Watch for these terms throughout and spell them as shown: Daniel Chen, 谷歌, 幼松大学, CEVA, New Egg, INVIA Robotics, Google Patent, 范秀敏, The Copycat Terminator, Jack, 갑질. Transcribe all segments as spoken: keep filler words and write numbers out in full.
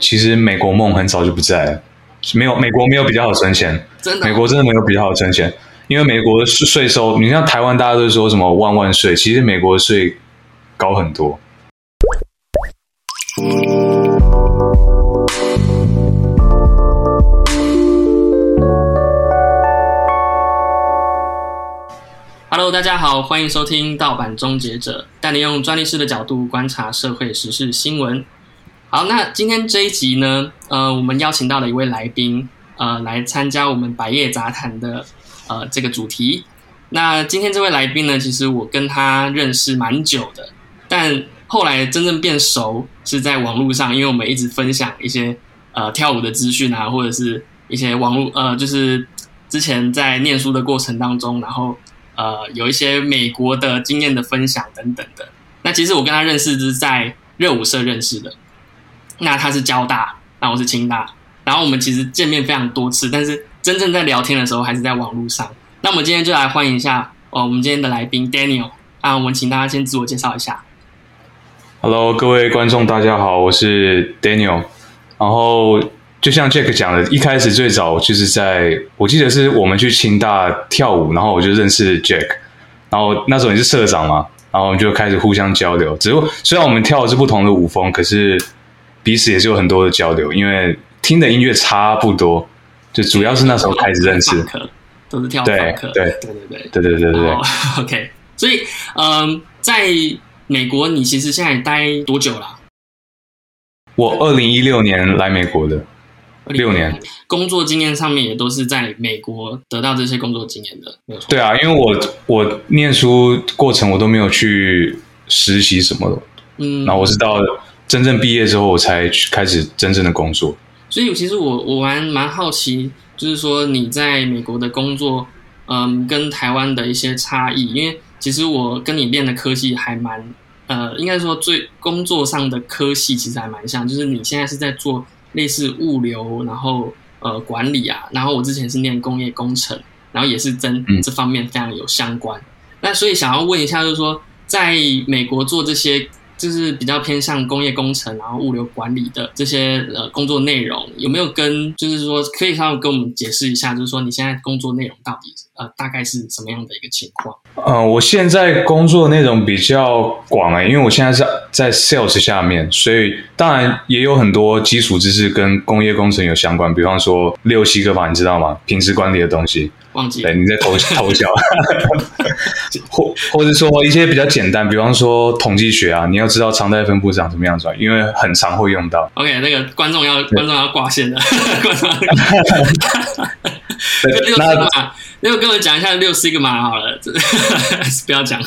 其实美国梦很早就不在了，没有美国没有比较好存钱，真的，美国真的没有比较好存钱，因为美国的税收，你像台湾大家都说什么万万税，其实美国的税高很多。Hello， 大家好，欢迎收听《盗版终结者》，带你用专利师的角度观察社会时事新闻。好，那今天这一集呢，呃，我们邀请到了一位来宾，呃，来参加我们百叶杂谈的呃这个主题。那今天这位来宾呢，其实我跟他认识蛮久的，但后来真正变熟是在网络上，因为我们一直分享一些呃跳舞的资讯啊，或者是一些网络呃，就是之前在念书的过程当中，然后呃，有一些美国的经验的分享等等的。那其实我跟他认识是在热舞社认识的。那他是交大，那我是清大，然后我们其实见面非常多次，但是真正在聊天的时候还是在网络上。那我们今天就来欢迎一下、哦、我们今天的来宾 Daniel 啊，我们请大家先自我介绍一下。Hello， 各位观众大家好，我是 Daniel。然后就像 Jack 讲的，一开始最早就是在我记得是我们去清大跳舞，然后我就认识 Jack， 然后那时候你是社长嘛，然后我们就开始互相交流。只不过虽然我们跳的是不同的舞风，可是彼此也是有很多的交流，因为听的音乐差不多，就主要是那时候开始认识，都是跳法克，对对对对对对对对。OK， 所以嗯，在美国你其实现在待多久了？我二零一六年来美国的。六年，工作经验上面也都是在美国得到这些工作经验的，没有错。对啊，因为我我念书过程我都没有去实习什么的，嗯，然后我是到真正毕业之后我才开始真正的工作。所以其实我我蛮蛮好奇，就是说你在美国的工作，嗯，跟台湾的一些差异，因为其实我跟你练的科系还蛮，呃，应该说最工作上的科系其实还蛮像，就是你现在是在做。类似物流，然后呃管理啊，然后我之前是念工业工程，然后也是跟这方面非常有相关。嗯、那所以想要问一下，就是说在美国做这些就是比较偏向工业工程，然后物流管理的这些呃工作内容，有没有跟就是说可以稍微跟我们解释一下，就是说你现在工作内容到底呃大概是什么样的一个情况？呃，我现在工作内容比较广哎、欸，因为我现在是。在 sales 下面，所以当然也有很多基础知识跟工业工程有相关，比方说六西格玛，你知道吗？品质管理的东西，忘记了，你在偷偷笑，或或者说一些比较简单，比方说统计学啊，你要知道常态分布长什么样子，因为很常会用到。OK， 那个观众要观众要挂线了，观众要六西格玛，那我跟我讲一下六西格玛好了，不要讲。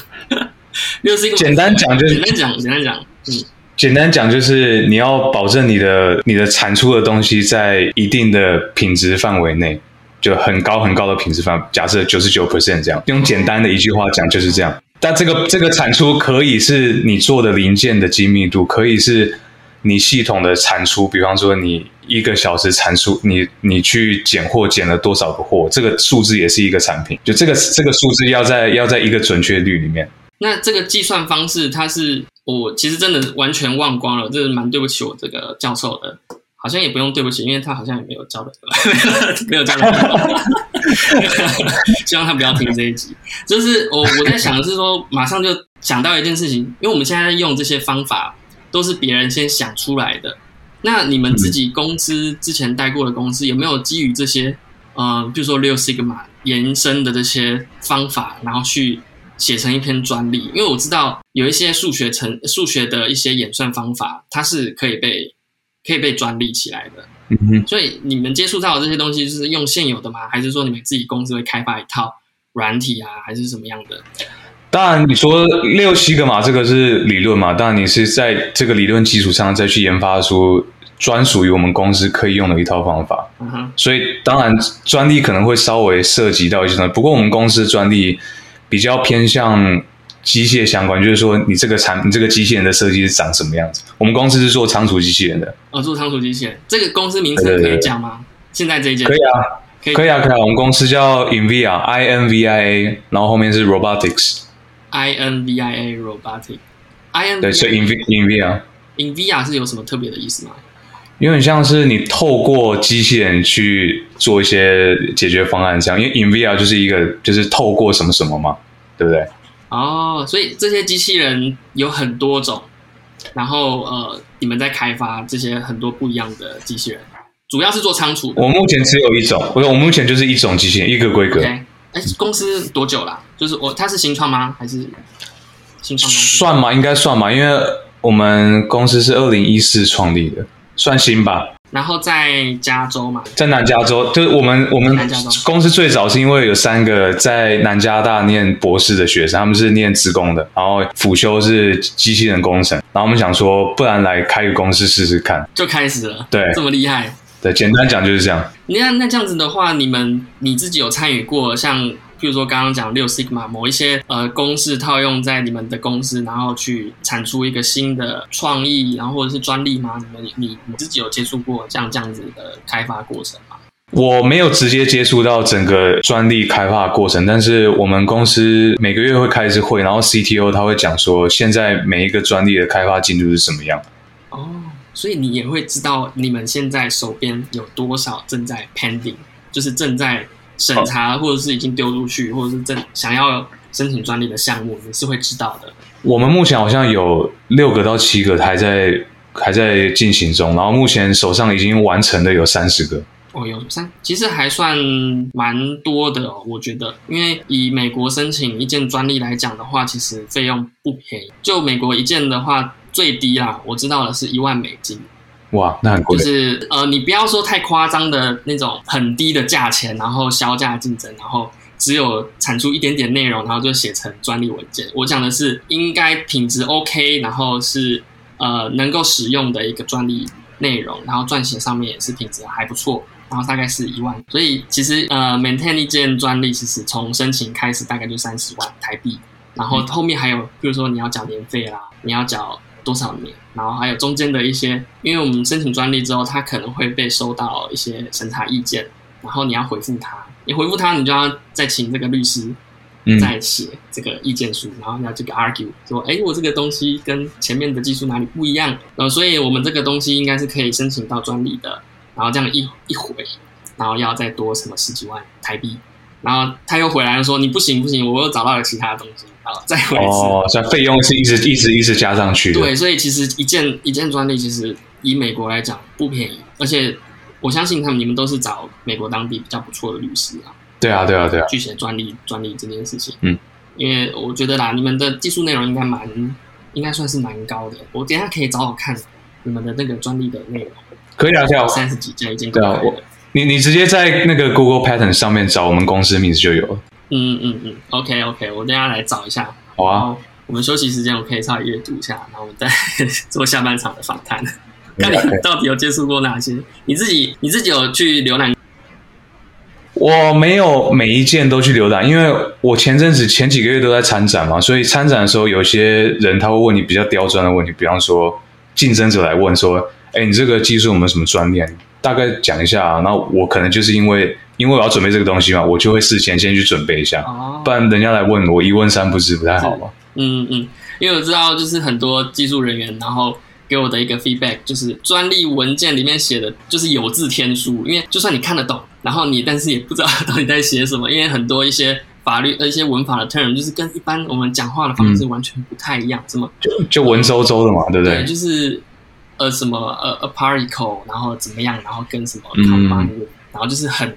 简单讲就是简单讲，简单讲，嗯，简单讲就是你要保证你的你的产出的东西在一定的品质范围内，就很高很高的品质范围，假设 百分之九十九 这样，用简单的一句话讲就是这样。但这个这个产出可以是你做的零件的精密度，可以是你系统的产出，比方说你一个小时产出，你你去拣货拣了多少个货，这个数字也是一个产品，就这个这个数字要在要在一个准确率里面。那这个计算方式，它是我其实真的完全忘光了，真的蛮对不起我这个教授的，好像也不用对不起，因为他好像也没有教的，没有教的，希望他不要听这一集。就是我我在想的是说，马上就想到一件事情，因为我们现在用这些方法都是别人先想出来的。那你们自己公司之前带过的公司有没有基于这些，呃，比如说六 sigma 延伸的这些方法，然后去？写成一篇专利，因为我知道有一些数学成数学的一些演算方法，它是可以被可以被专利起来的。嗯哼。所以你们接触到的这些东西，就是用现有的吗？还是说你们自己公司会开发一套软体啊，还是什么样的？当然，你说六西格玛这个是理论嘛，当然你是在这个理论基础上再去研发出专属于我们公司可以用的一套方法。嗯哼。所以当然专利可能会稍微涉及到一些东西，不过我们公司专利。比较偏向机械相关，就是说你这个产你这个机器人的设计是长什么样子？我们公司是做仓储机器人的。哦，做仓储机器人，这个公司名称可以讲吗？对对对对现在这一件可以啊，可以可以啊，可以啊。我们公司叫 INVIA I N V I A， 然后后面是 Robotics I N V I A Robotics I N V I A。对，所以 INVIA INVIA 是有什么特别的意思吗？有点像是你透过机器人去做一些解决方案这样，因为 INVIA 就是一个就是透过什么什么嘛，对不对？哦，所以这些机器人有很多种，然后呃，你们在开发这些很多不一样的机器人，主要是做仓储的。我目前只有一种，我我目前就是一种机器人，一个规格。Okay. 公司多久啦、啊？就是我，它是新创吗？还是新创？算嘛，应该算嘛，因为我们公司是二零一四创立的，算新吧。然后在加州嘛，在南加州，就是我们我们公司最早是因为有三个在南加大念博士的学生，他们是念资工的，然后辅修是机器人工程，然后我们想说，不然来开个公司试试看，就开始了。对，这么厉害。对，简单讲就是这样。那那这样子的话，你们你自己有参与过像，譬如说刚刚讲六 sigma 某一些呃公式套用在你们的公司，然后去产出一个新的创意，然后或者是专利吗？你们你你自己有接触过这样这样子的开发过程吗？我没有直接接触到整个专利开发的过程，但是我们公司每个月会开一次会，然后 C T O 他会讲说现在每一个专利的开发进度是什么样。哦。所以你也会知道你们现在手边有多少正在 pending， 就是正在审查，或者是已经丢出去，或者是正想要申请专利的项目，你是会知道的。我们目前好像有六个到七个还在还在进行中，然后目前手上已经完成的有三十个。哦，有三，其实还算蛮多的哦，我觉得，因为以美国申请一件专利来讲的话，其实费用不便宜。就美国一件的话，最低啦，我知道的是一万美金。哇，那很贵。就是呃，你不要说太夸张的那种很低的价钱，然后削价竞争，然后只有产出一点点内容，然后就写成专利文件。我讲的是应该品质 OK， 然后是呃能够使用的一个专利内容，然后撰写上面也是品质还不错。然后大概是一万，所以其实呃 ，maintain 一件专利，其实从申请开始大概就三十万台币，然后后面还有，比如说你要缴年费啦，你要缴多少年，然后还有中间的一些，因为我们申请专利之后，它可能会被收到一些审查意见，然后你要回复它，你回复它，你就要再请这个律师再写这个意见书，然后要这个 argue 说，哎，我这个东西跟前面的技术哪里不一样，呃，所以我们这个东西应该是可以申请到专利的。然后这样 一, 一回，然后要再多什么十几万台币，然后他又回来说你不行不行，我又找到了其他的东西，然后再回一次。哦，所以费用是一直一直一直加上去的。对，所以其实一件一件专利其实以美国来讲不便宜，而且我相信他们你们都是找美国当地比较不错的律师啊。对啊对啊对啊。去写专利专利这件事情，嗯，因为我觉得啦，你们的技术内容应该蛮应该算是蛮高的，我等一下可以找找看你们的那个专利的内容。可以啊，跳三十几家已经够了。你你直接在那个 Google Patent 上面找我们公司名字就有了。嗯嗯嗯 ，OK OK， 我等一下来找一下。好啊，我们休息时间我可以稍微阅读一下，然后我们再做下半场的访谈，看你到底有接触过哪些。你自己你自己有去浏览？我没有每一件都去浏览，因为我前阵子前几个月都在参展嘛，所以参展的时候有些人他会问你比较刁钻的问题，比方说竞争者来问说。哎，你这个技术有没有什么专利？大概讲一下啊。那我可能就是因为因为我要准备这个东西嘛，我就会事前先去准备一下，哦，不然人家来问我一问三不知，不太好嘛。嗯嗯，因为我知道就是很多技术人员，然后给我的一个 feedback 就是专利文件里面写的就是有字天书，因为就算你看得懂，然后你但是也不知道到底在写什么，因为很多一些。法律一些文法的 term 就是跟一般我们讲话的方式完全不太一样，嗯，什么 就, 就文绉绉的嘛，对不对？对，就是。呃，什么呃 ，a particle， 然后怎么样，然后跟什么 combine，嗯，然后就是很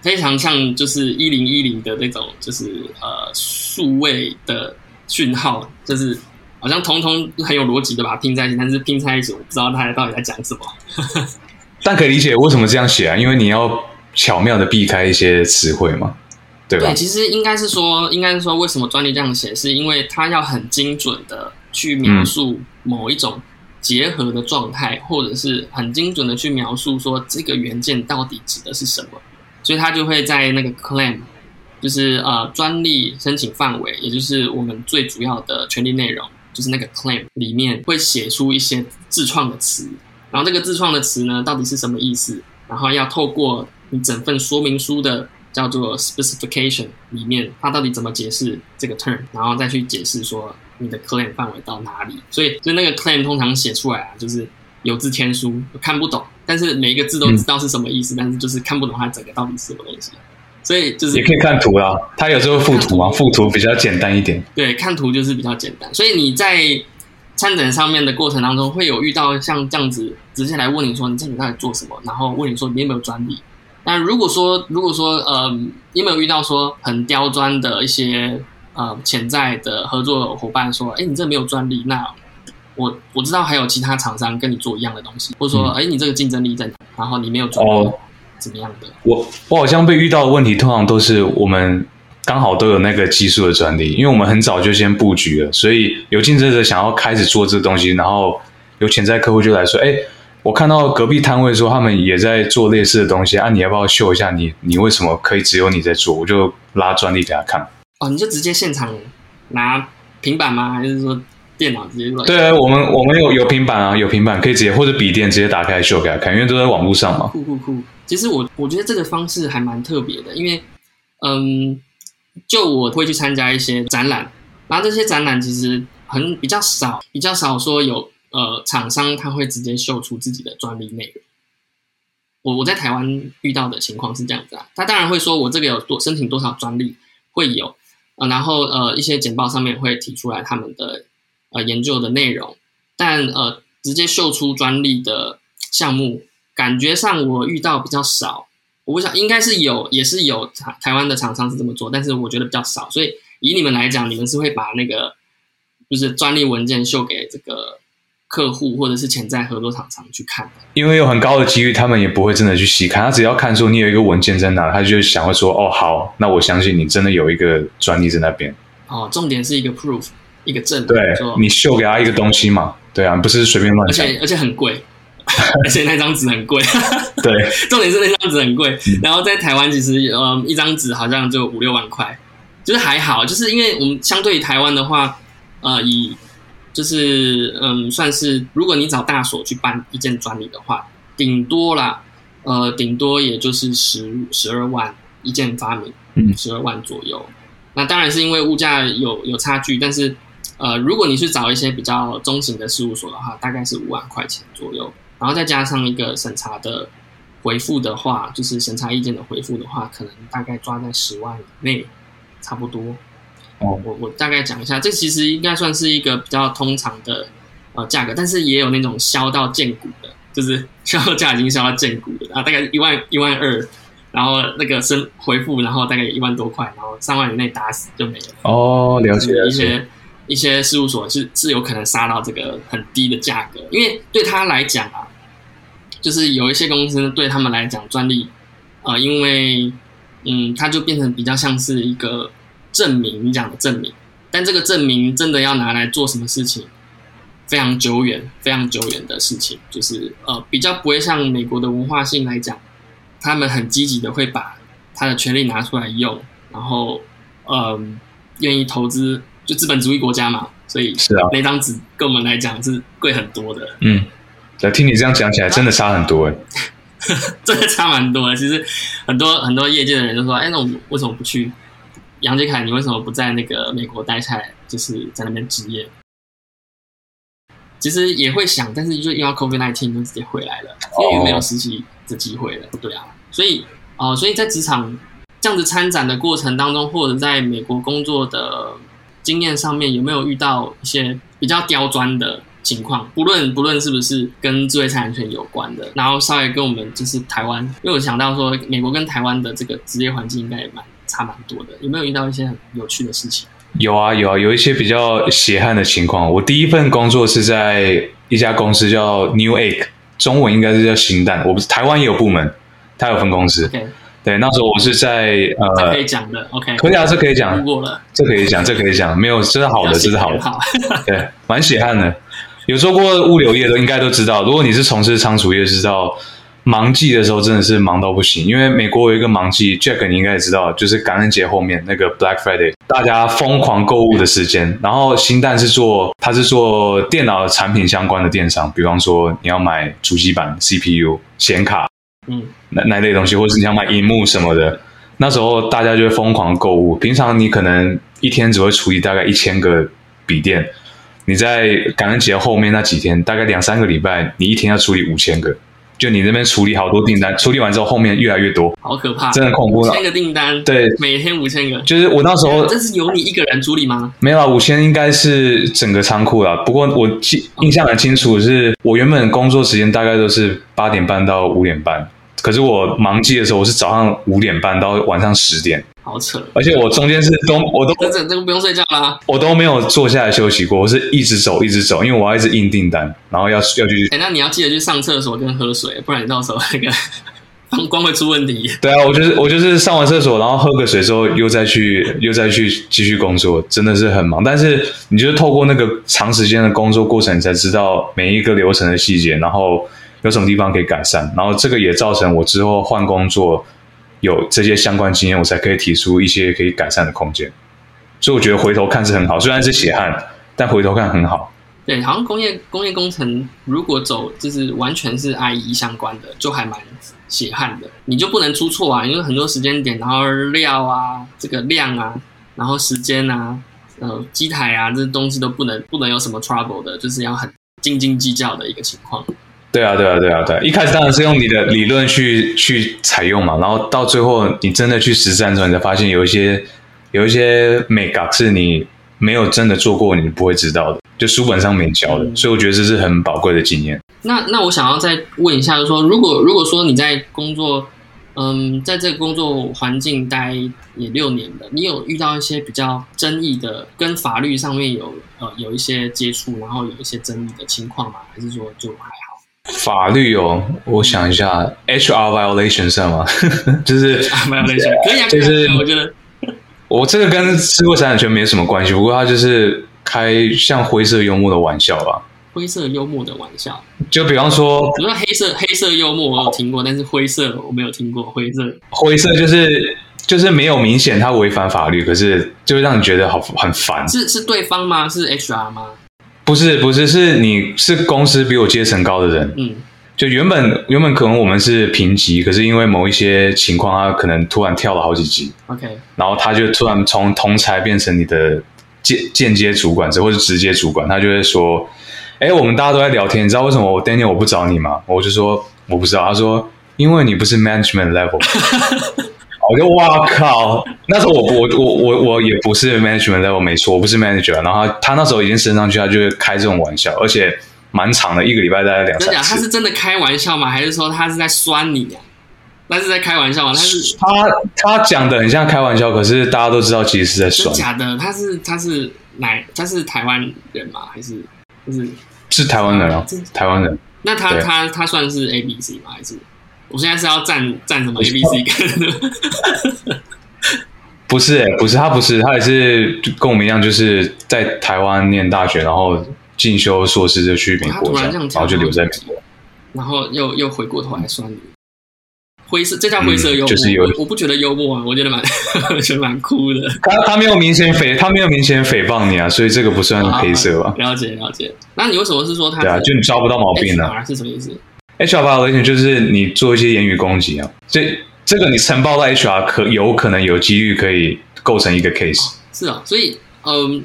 非常像就是一零一零的那种，就是呃数位的讯号，就是好像通通很有逻辑的把它拼在一起，但是拼在一起我不知道它到底在讲什么。但可以理解为什么这样写啊，因为你要巧妙的避开一些词汇嘛，对吧？对，其实应该是说，应该是说为什么专利这样写，是因为它要很精准的去描述某一种。结合的状态，或者是很精准的去描述说这个元件到底指的是什么，所以它就会在那个 claim， 就是呃专利申请范围，也就是我们最主要的权利内容，就是那个 claim 里面会写出一些自创的词，然后这个自创的词呢到底是什么意思，然后要透过你整份说明书的叫做 specification 里面，它到底怎么解释这个 term， 然后再去解释说。你的 claim 范围到哪里？所以，所以那个 claim 通常写出来啊，就是有字千书，看不懂，但是每一个字都知道是什么意思、嗯、但是就是看不懂它整个到底是什么东西，所以就是也可以看图啦，它有时候附图嘛，附图比较简单一点，对，看图就是比较简单。所以你在参展上面的过程当中会有遇到像这样子直接来问你说你这里到底做什么，然后问你说你有没有专利。那如果说如果说呃你有没有遇到说很刁钻的一些呃潜在的合作伙伴说，诶，你这没有专利，那我我知道还有其他厂商跟你做一样的东西，或者说诶你这个竞争力在哪，然后你没有专利、哦、怎么样的。我我好像被遇到的问题通常都是我们刚好都有那个技术的专利，因为我们很早就先布局了，所以有竞争者想要开始做这东西，然后有潜在客户就来说：“哎，我看到隔壁摊位说他们也在做类似的东西啊，你要不要秀一下你你为什么可以只有你在做？”我就拉专利给他看。哦，你就直接现场拿平板吗？还是说电脑直接做？对，我们我们有有平板啊，有平板可以直接或者笔电直接打开秀给他看，因为都在网络上嘛。酷酷酷！其实我我觉得这个方式还蛮特别的，因为嗯。就我会去参加一些展览，然后这些展览其实很比较少，比较少说有呃厂商他会直接秀出自己的专利内容。我我在台湾遇到的情况是这样子啊，他当然会说我这个有多申请多少专利会有，呃、然后呃一些简报上面会提出来他们的呃研究的内容，但呃直接秀出专利的项目，感觉上我遇到比较少。我想应该是有，也是有台湾的厂商是这么做，但是我觉得比较少。所以以你们来讲，你们是会把那个就是专利文件秀给这个客户或者是潜在合作厂商去看的，因为有很高的机率，他们也不会真的去细看，他只要看说你有一个文件在哪，他就想会说哦好，那我相信你真的有一个专利在那边。哦，重点是一个 proof， 一个证明。对，你秀给他一个东西嘛，对啊，不是随便乱想，而且而且很贵。而且那张纸很贵，对，重点是那张纸很贵。然后在台湾，其实呃，一张纸好像就五六万块，就是还好，就是因为我们相对于台湾的话，呃，以就是嗯，算是如果你找大所去办一件专利的话，顶多啦，呃，顶多也就是十十二万一件发明，嗯，十二万左右。那当然是因为物价有有差距，但是呃，如果你去找一些比较中型的事务所的话，大概是五万块钱左右。然后再加上一个审查的回复的话，就是审查意见的回复的话，可能大概抓在十万以内，差不多。哦、我我大概讲一下，这其实应该算是一个比较通常的呃价格，但是也有那种销到见骨的，就是销价已经销到见骨的，然后大概一万一万二，然后那个申回复，然后大概一万多块，然后三万以内打死就没了。哦，了解了解。就是一些事务所 是, 是有可能杀到这个很低的价格，因为对他来讲啊，就是有一些公司对他们来讲专利，呃，因为嗯，它就变成比较像是一个证明，你讲的证明，但这个证明真的要拿来做什么事情，非常久远，非常久远的事情，就是呃，比较不会像美国的文化性来讲，他们很积极的会把他的权利拿出来用，然后嗯，愿意投资。就资本主义国家嘛，所以那张纸跟我们来讲是贵很多的。嗯，听你这样讲起来，真的差很多哎、欸，真的差蛮多的。其实很多很多业界的人就说：“哎、欸，那我们为什么不去？杨杰凯，你为什么不在那个美国待下来，就是在那边职业？”其实也会想，但是就因为 COVID 十九 就直接回来了，因为没有实习的机会了。对啊，所以哦、呃，所以在职场这样子参展的过程当中，或者在美国工作的经验上面，有没有遇到一些比较刁钻的情况？不论不论是不是跟智慧财产权有关的，然后稍微跟我们就是台湾，因为我想到说美国跟台湾的这个职业环境应该也蛮差蛮多的，有没有遇到一些很有趣的事情？有啊有啊，有一些比较血汗的情况。我第一份工作是在一家公司叫 New Egg， 中文应该是叫新蛋，我不是台湾也有部门，它有分公司。Okay.对，那时候我是在呃，可以讲的 ，OK， 可以啊，这可以讲，这可以讲，这可以讲，没有，这是好的，这是好的，对，蛮血汗的。有做过物流业的应该都知道，如果你是从事仓储业，知道忙季的时候真的是忙到不行，因为美国有一个忙季 ，Jack 你应该也知道，就是感恩节后面那个 Black Friday， 大家疯狂购物的时间。然后新蛋是做，它是做电脑产品相关的电商，比方说你要买主机板、C P U、显卡。嗯，那那类东西，或是你想买萤幕什么的，那时候大家就会疯狂购物。平常你可能一天只会处理大概一千个笔电，你在感恩节后面那几天，大概两三个礼拜，你一天要处理五千个，就你那边处理好多订单，处理完之后后面越来越多，好可怕，真的恐怖了。五千个订单，对，每天五千个，就是我那时候，这是由你一个人处理吗？没有啦，五千应该是整个仓库啦。不过我印象很清楚是，我原本工作时间大概都是八点半到五点半，可是我忙季的时候，我是早上五点半到晚上十点。好扯！而且我中间是都我都这这个不用睡觉啦，我都没有坐下来休息过，我是一直走一直走，因为我要一直印订单，然后要要去。哎、欸，那你要记得去上厕所跟喝水，不然你到时候那个膀胱会出问题。对啊，我就是我就是上完厕所，然后喝个水之后，又再去又再去继续工作，真的是很忙。但是你就是透过那个长时间的工作过程，你才知道每一个流程的细节，然后有什么地方可以改善，然后这个也造成我之后换工作。有这些相关经验，我才可以提出一些可以改善的空间，所以我觉得回头看是很好，虽然是血汗，但回头看很好。对，好像工业工业工程如果走就是完全是 I E 相关的，就还蛮血汗的，你就不能出错啊，因为很多时间点，然后料啊，这个量啊，然后时间啊，呃，机台啊，这东西都不能不能有什么 trouble 的，就是要很斤斤计较的一个情况。对啊，对啊，对啊，对啊！一开始当然是用你的理论去去采用嘛，然后到最后你真的去实战的时候，你才发现有一些有一些美感是你没有真的做过，你不会知道的，就书本上没教的。嗯、所以我觉得这是很宝贵的经验。那那我想要再问一下，就是说，如果如果说你在工作，嗯，在这个工作环境待也六年了，你有遇到一些比较争议的，跟法律上面有呃有一些接触，然后有一些争议的情况吗？还是说就还好？法律哦，我想一下 ，H R violation 算吗？就是violation 可以啊，就是我觉得我这个跟智慧财产权没什么关系，不过他就是开像灰色幽默的玩笑吧。灰色幽默的玩笑，就比方说，比如说黑色黑色幽默我有听过，但是灰色我没有听过。灰色灰色就是就是没有明显他违反法律，可是就让你觉得好很烦。是是对方吗？是 H R 吗？不是不是，是你是公司比我阶层高的人，嗯，就原本原本可能我们是平级，可是因为某一些情况，他可能突然跳了好几级 ，OK， 然后他就突然从同才变成你的间间接主管，或者直接主管，他就会说，哎，我们大家都在聊天，你知道为什么我 Daniel 我不找你吗？我就说我不知道，他说因为你不是 management level， 我就哇靠。那时候我我我我我也不是 management level， 没错，我不是 manager。然后 他, 他那时候已经升上去，他就会开这种玩笑，而且蛮长的，一个礼拜大概两三次。他是真的开玩笑吗？还是说他是在酸你啊？他是在开玩笑吗？他是他他讲的很像开玩笑，可是大家都知道其实是在酸。假的，他是他是哪？他是台湾人吗？还是就是是台湾人啊？台湾人。那他他他算是 A B C 吗？还是我现在是要站站什么 A B C？ 不是、欸，不是，他不是，他也是跟我们一样，就是在台湾念大学，然后进修硕士就去美国，然后就留在美国，然后又又回过头来酸你。灰色，这叫灰色幽默，嗯就是、有 我, 我不觉得幽默啊，我觉得蛮我觉得蛮酷的。他他没有明显诽，他没有明显诽谤你啊，所以这个不算黑色吧？了解了解。那你为什么是说他是？对啊，就你抓不到毛病啊？ H R 是什么意思 ？H R violation 就是你做一些言语攻击啊，所以。这个你呈报到 H R 可有可能有机遇可以构成一个 case、哦、是啊、哦，所以嗯，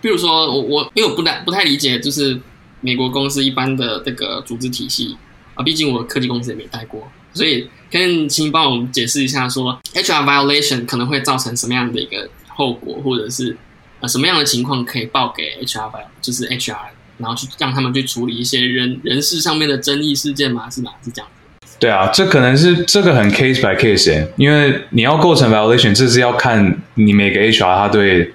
比如说我我因为我不太不太理解，就是美国公司一般的这个组织体系啊，毕竟我科技公司也没待过，所以可以请帮我们解释一下说，说 H R violation 可能会造成什么样的一个后果，或者是、呃、什么样的情况可以报给 H R， 就是 H R， 然后去让他们去处理一些人人事上面的争议事件嘛，是吧？是这样。对啊，这可能是这个很 case by case， 欸，因为你要构成 violation， 这是要看你每个 H R 他对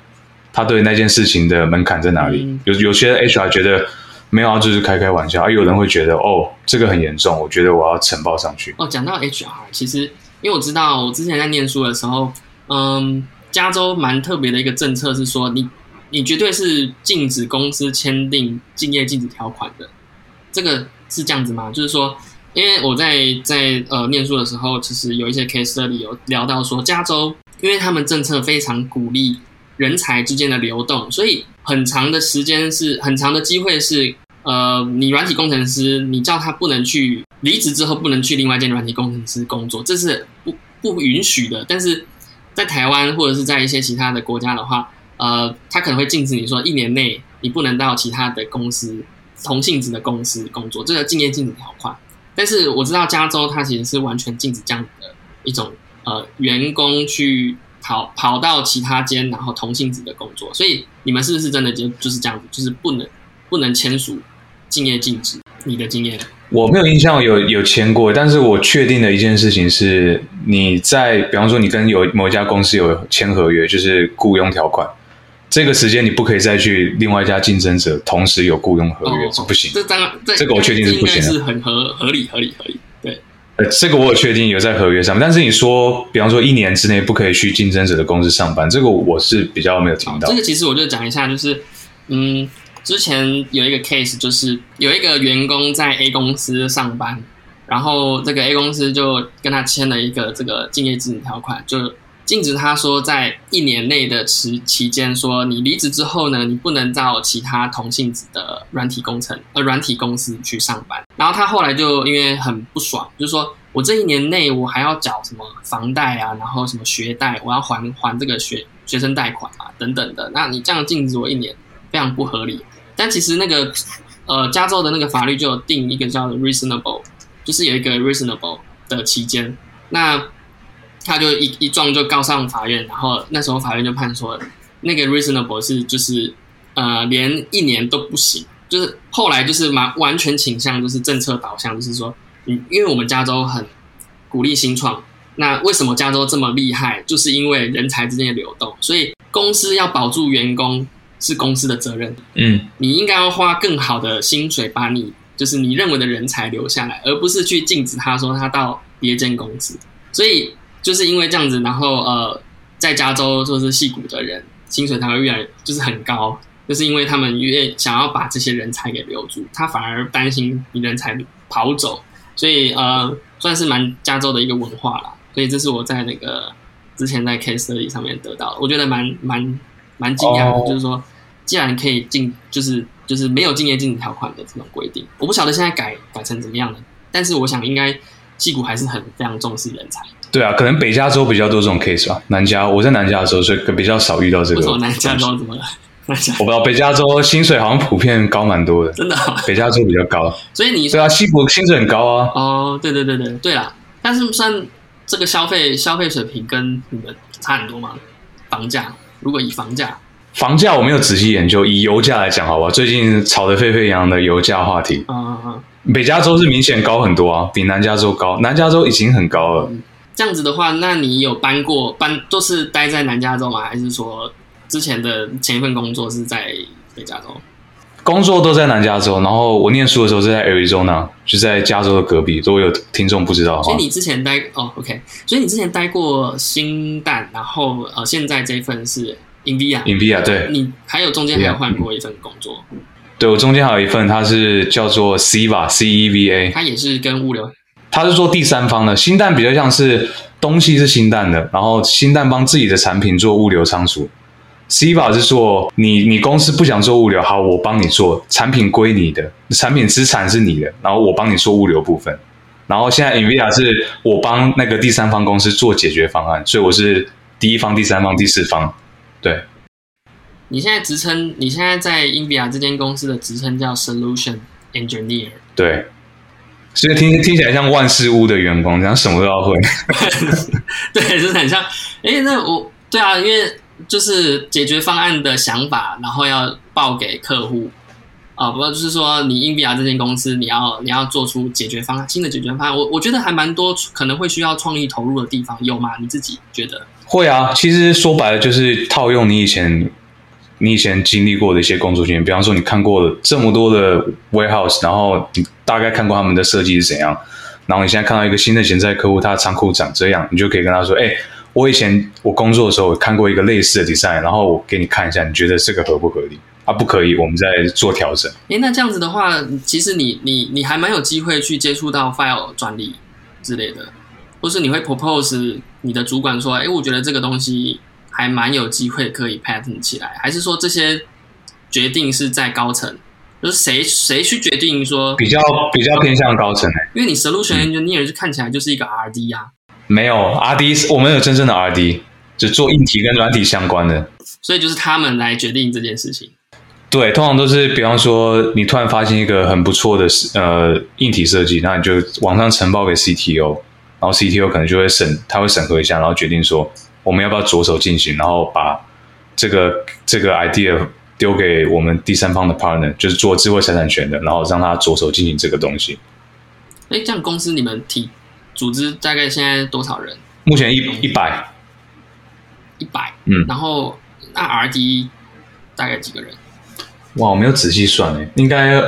他对那件事情的门槛在哪里。嗯、有有些 H R 觉得没有啊，就是开开玩笑，而、啊、有人会觉得哦，这个很严重，我觉得我要呈报上去。哦，讲到 H R， 其实因为我知道我之前在念书的时候，嗯，加州蛮特别的一个政策是说你，你你绝对是禁止公司签订竞业禁止条款的，这个是这样子吗？就是说。因为我在在呃念书的时候，其实有一些 case study 有聊到说，加州因为他们政策非常鼓励人才之间的流动，所以很长的时间是很长的机会是，呃，你软体工程师，你叫他不能去离职之后不能去另外一间软体工程师工作，这是不不允许的。但是在台湾或者是在一些其他的国家的话，呃，他可能会禁止你说一年内你不能到其他的公司同性质的公司工作，这个竞业禁止条款。但是我知道加州它其实是完全禁止这样的一种呃员工去跑跑到其他间然后同性质的工作，所以你们是不是真的就是这样子，就是不能不能签署竞业禁止？你的经验？我没有印象有有签过，但是我确定的一件事情是，你在比方说你跟有某一家公司有签合约，就是雇佣条款，这个时间你不可以再去另外一家竞争者同时有雇佣合约，是、哦、不行。这当然，这个我确定是不行的，这应该是很合合理合理合理。对，呃，这个我有确定有在合约上面，但是你说，比方说一年之内不可以去竞争者的公司上班，这个我是比较没有听到。哦、这个其实我就讲一下，就是嗯。之前有一个 case， 就是有一个员工在 A 公司上班，然后这个 A 公司就跟他签了一个这个竞业禁止条款，就禁止他说在一年内的期间，说你离职之后呢，你不能到其他同性质的软体工程呃软体公司去上班。然后他后来就因为很不爽，就是说我这一年内我还要缴什么房贷啊，然后什么学贷，我要还还这个学学生贷款啊等等的。那你这样禁止我一年，非常不合理。但其实那个，呃，加州的那个法律就有定一个叫 reasonable， 就是有一个 reasonable 的期间。那他就一一撞就告上法院，然后那时候法院就判说，那个 reasonable 是就是呃连一年都不行，就是后来就是蛮完全倾向就是政策导向，就是说，嗯，因为我们加州很鼓励新创，那为什么加州这么厉害？就是因为人才之间的流动，所以公司要保住员工。是公司的责任，嗯，你应该要花更好的薪水把你就是你认为的人才留下来，而不是去禁止他说他到别间公司。所以就是因为这样子，然后呃，在加州就是矽谷的人薪水才会越来就是很高，就是因为他们越想要把这些人才给留住，他反而担心你人才跑走，所以呃，算是蛮加州的一个文化啦。所以这是我在那个之前在 case study 上面得到的，我觉得蛮蛮。蛮惊讶的， oh. 就是说，既然可以禁，就是就是没有竞业禁止条款的这种规定，我不晓得现在改改成怎么样了。但是我想，应该矽谷还是很非常重视人才。对啊，可能北加州比较多这种 case 吧。南加，我在南加州所以比较少遇到这个。为什么南加州怎么了？我不知道，北加州薪水好像普遍高蛮多的，真的、哦。北加州比较高，所以你对啊，矽谷薪水很高啊。哦、oh, ，对对对对对啦，但是算这个消费消费水平跟你们差很多吗？房价？如果以房价，房价我没有仔细研究。以油价来讲，好吧，最近炒得沸沸扬扬的油价话题，嗯嗯嗯，北加州是明显高很多啊，比南加州高，南加州已经很高了。嗯、这样子的话，那你有搬过搬，都是待在南加州吗？还是说之前的前一份工作是在北加州？工作都在南加州，然后我念书的时候是在 Arizona， 就在加州的隔壁。如果有听众不知道的话，所以你之前待哦 ，OK， 所以你之前待过新蛋，然后呃，现在这一份是 INVIA， INVIA 对，你还有中间还有换过一份工作，嗯、对我中间还有一份，它是叫做 CEVA C E V A， 它也是跟物流，它是做第三方的。新蛋比较像是东西是新蛋的，然后新蛋帮自己的产品做物流仓储。C E V A 是做你，你公司不想做物流，好，我帮你做，产品归你的，产品资产是你的，然后我帮你做物流部分。然后现在 INVIA 是我帮那个第三方公司做解决方案，所以我是第一方、第三方、第四方。对，你现在职称，你现在在 INVIA 这间公司的职称叫 Solution Engineer。对，所以听听起来像万事屋的员工，然后什么都要会。对，就是很像。哎，那我对啊，因为。就是解决方案的想法，然后要报给客户啊，不、呃、就是说你 INVIA 这间公司，你要你要做出解决方案，新的解决方案，我我觉得还蛮多可能会需要创意投入的地方，有吗？你自己觉得？会啊，其实说白了就是套用你以前你以前经历过的一些工作经验，比方说你看过这么多的 warehouse， 然后你大概看过他们的设计是怎样，然后你现在看到一个新的潜在客户，他的仓库长这样，你就可以跟他说，哎、欸。我以前我工作的时候，我看过一个类似的 design， 然后我给你看一下，你觉得这个合不合理？啊，不可以，我们再做调整。哎，那这样子的话，其实你你你还蛮有机会去接触到 file 专利之类的，或是你会 propose 你的主管说，哎，我觉得这个东西还蛮有机会可以 patent 起来，还是说这些决定是在高层？就是谁谁去决定说比较比较偏向高层、欸？因为你 solution engineer 就看起来就是一个 R D 啊。没有 R D， 我们有真正的 R D， 就做硬体跟软体相关的，所以就是他们来决定这件事情。对，通常都是比方说你突然发现一个很不错的呃硬体设计，那你就往上呈报给 C T O， 然后 C T O 可能就会审，他会审核一下，然后决定说我们要不要着手进行，然后把这个这个 idea 丢给我们第三方的 partner， 就是做智慧财产权的，然后让他着手进行这个东西。哎，这样公司你们体组织大概现在多少人？目前一一百，一百，嗯，然后那 R D 大概几个人？哇，我没有仔细算诶，应该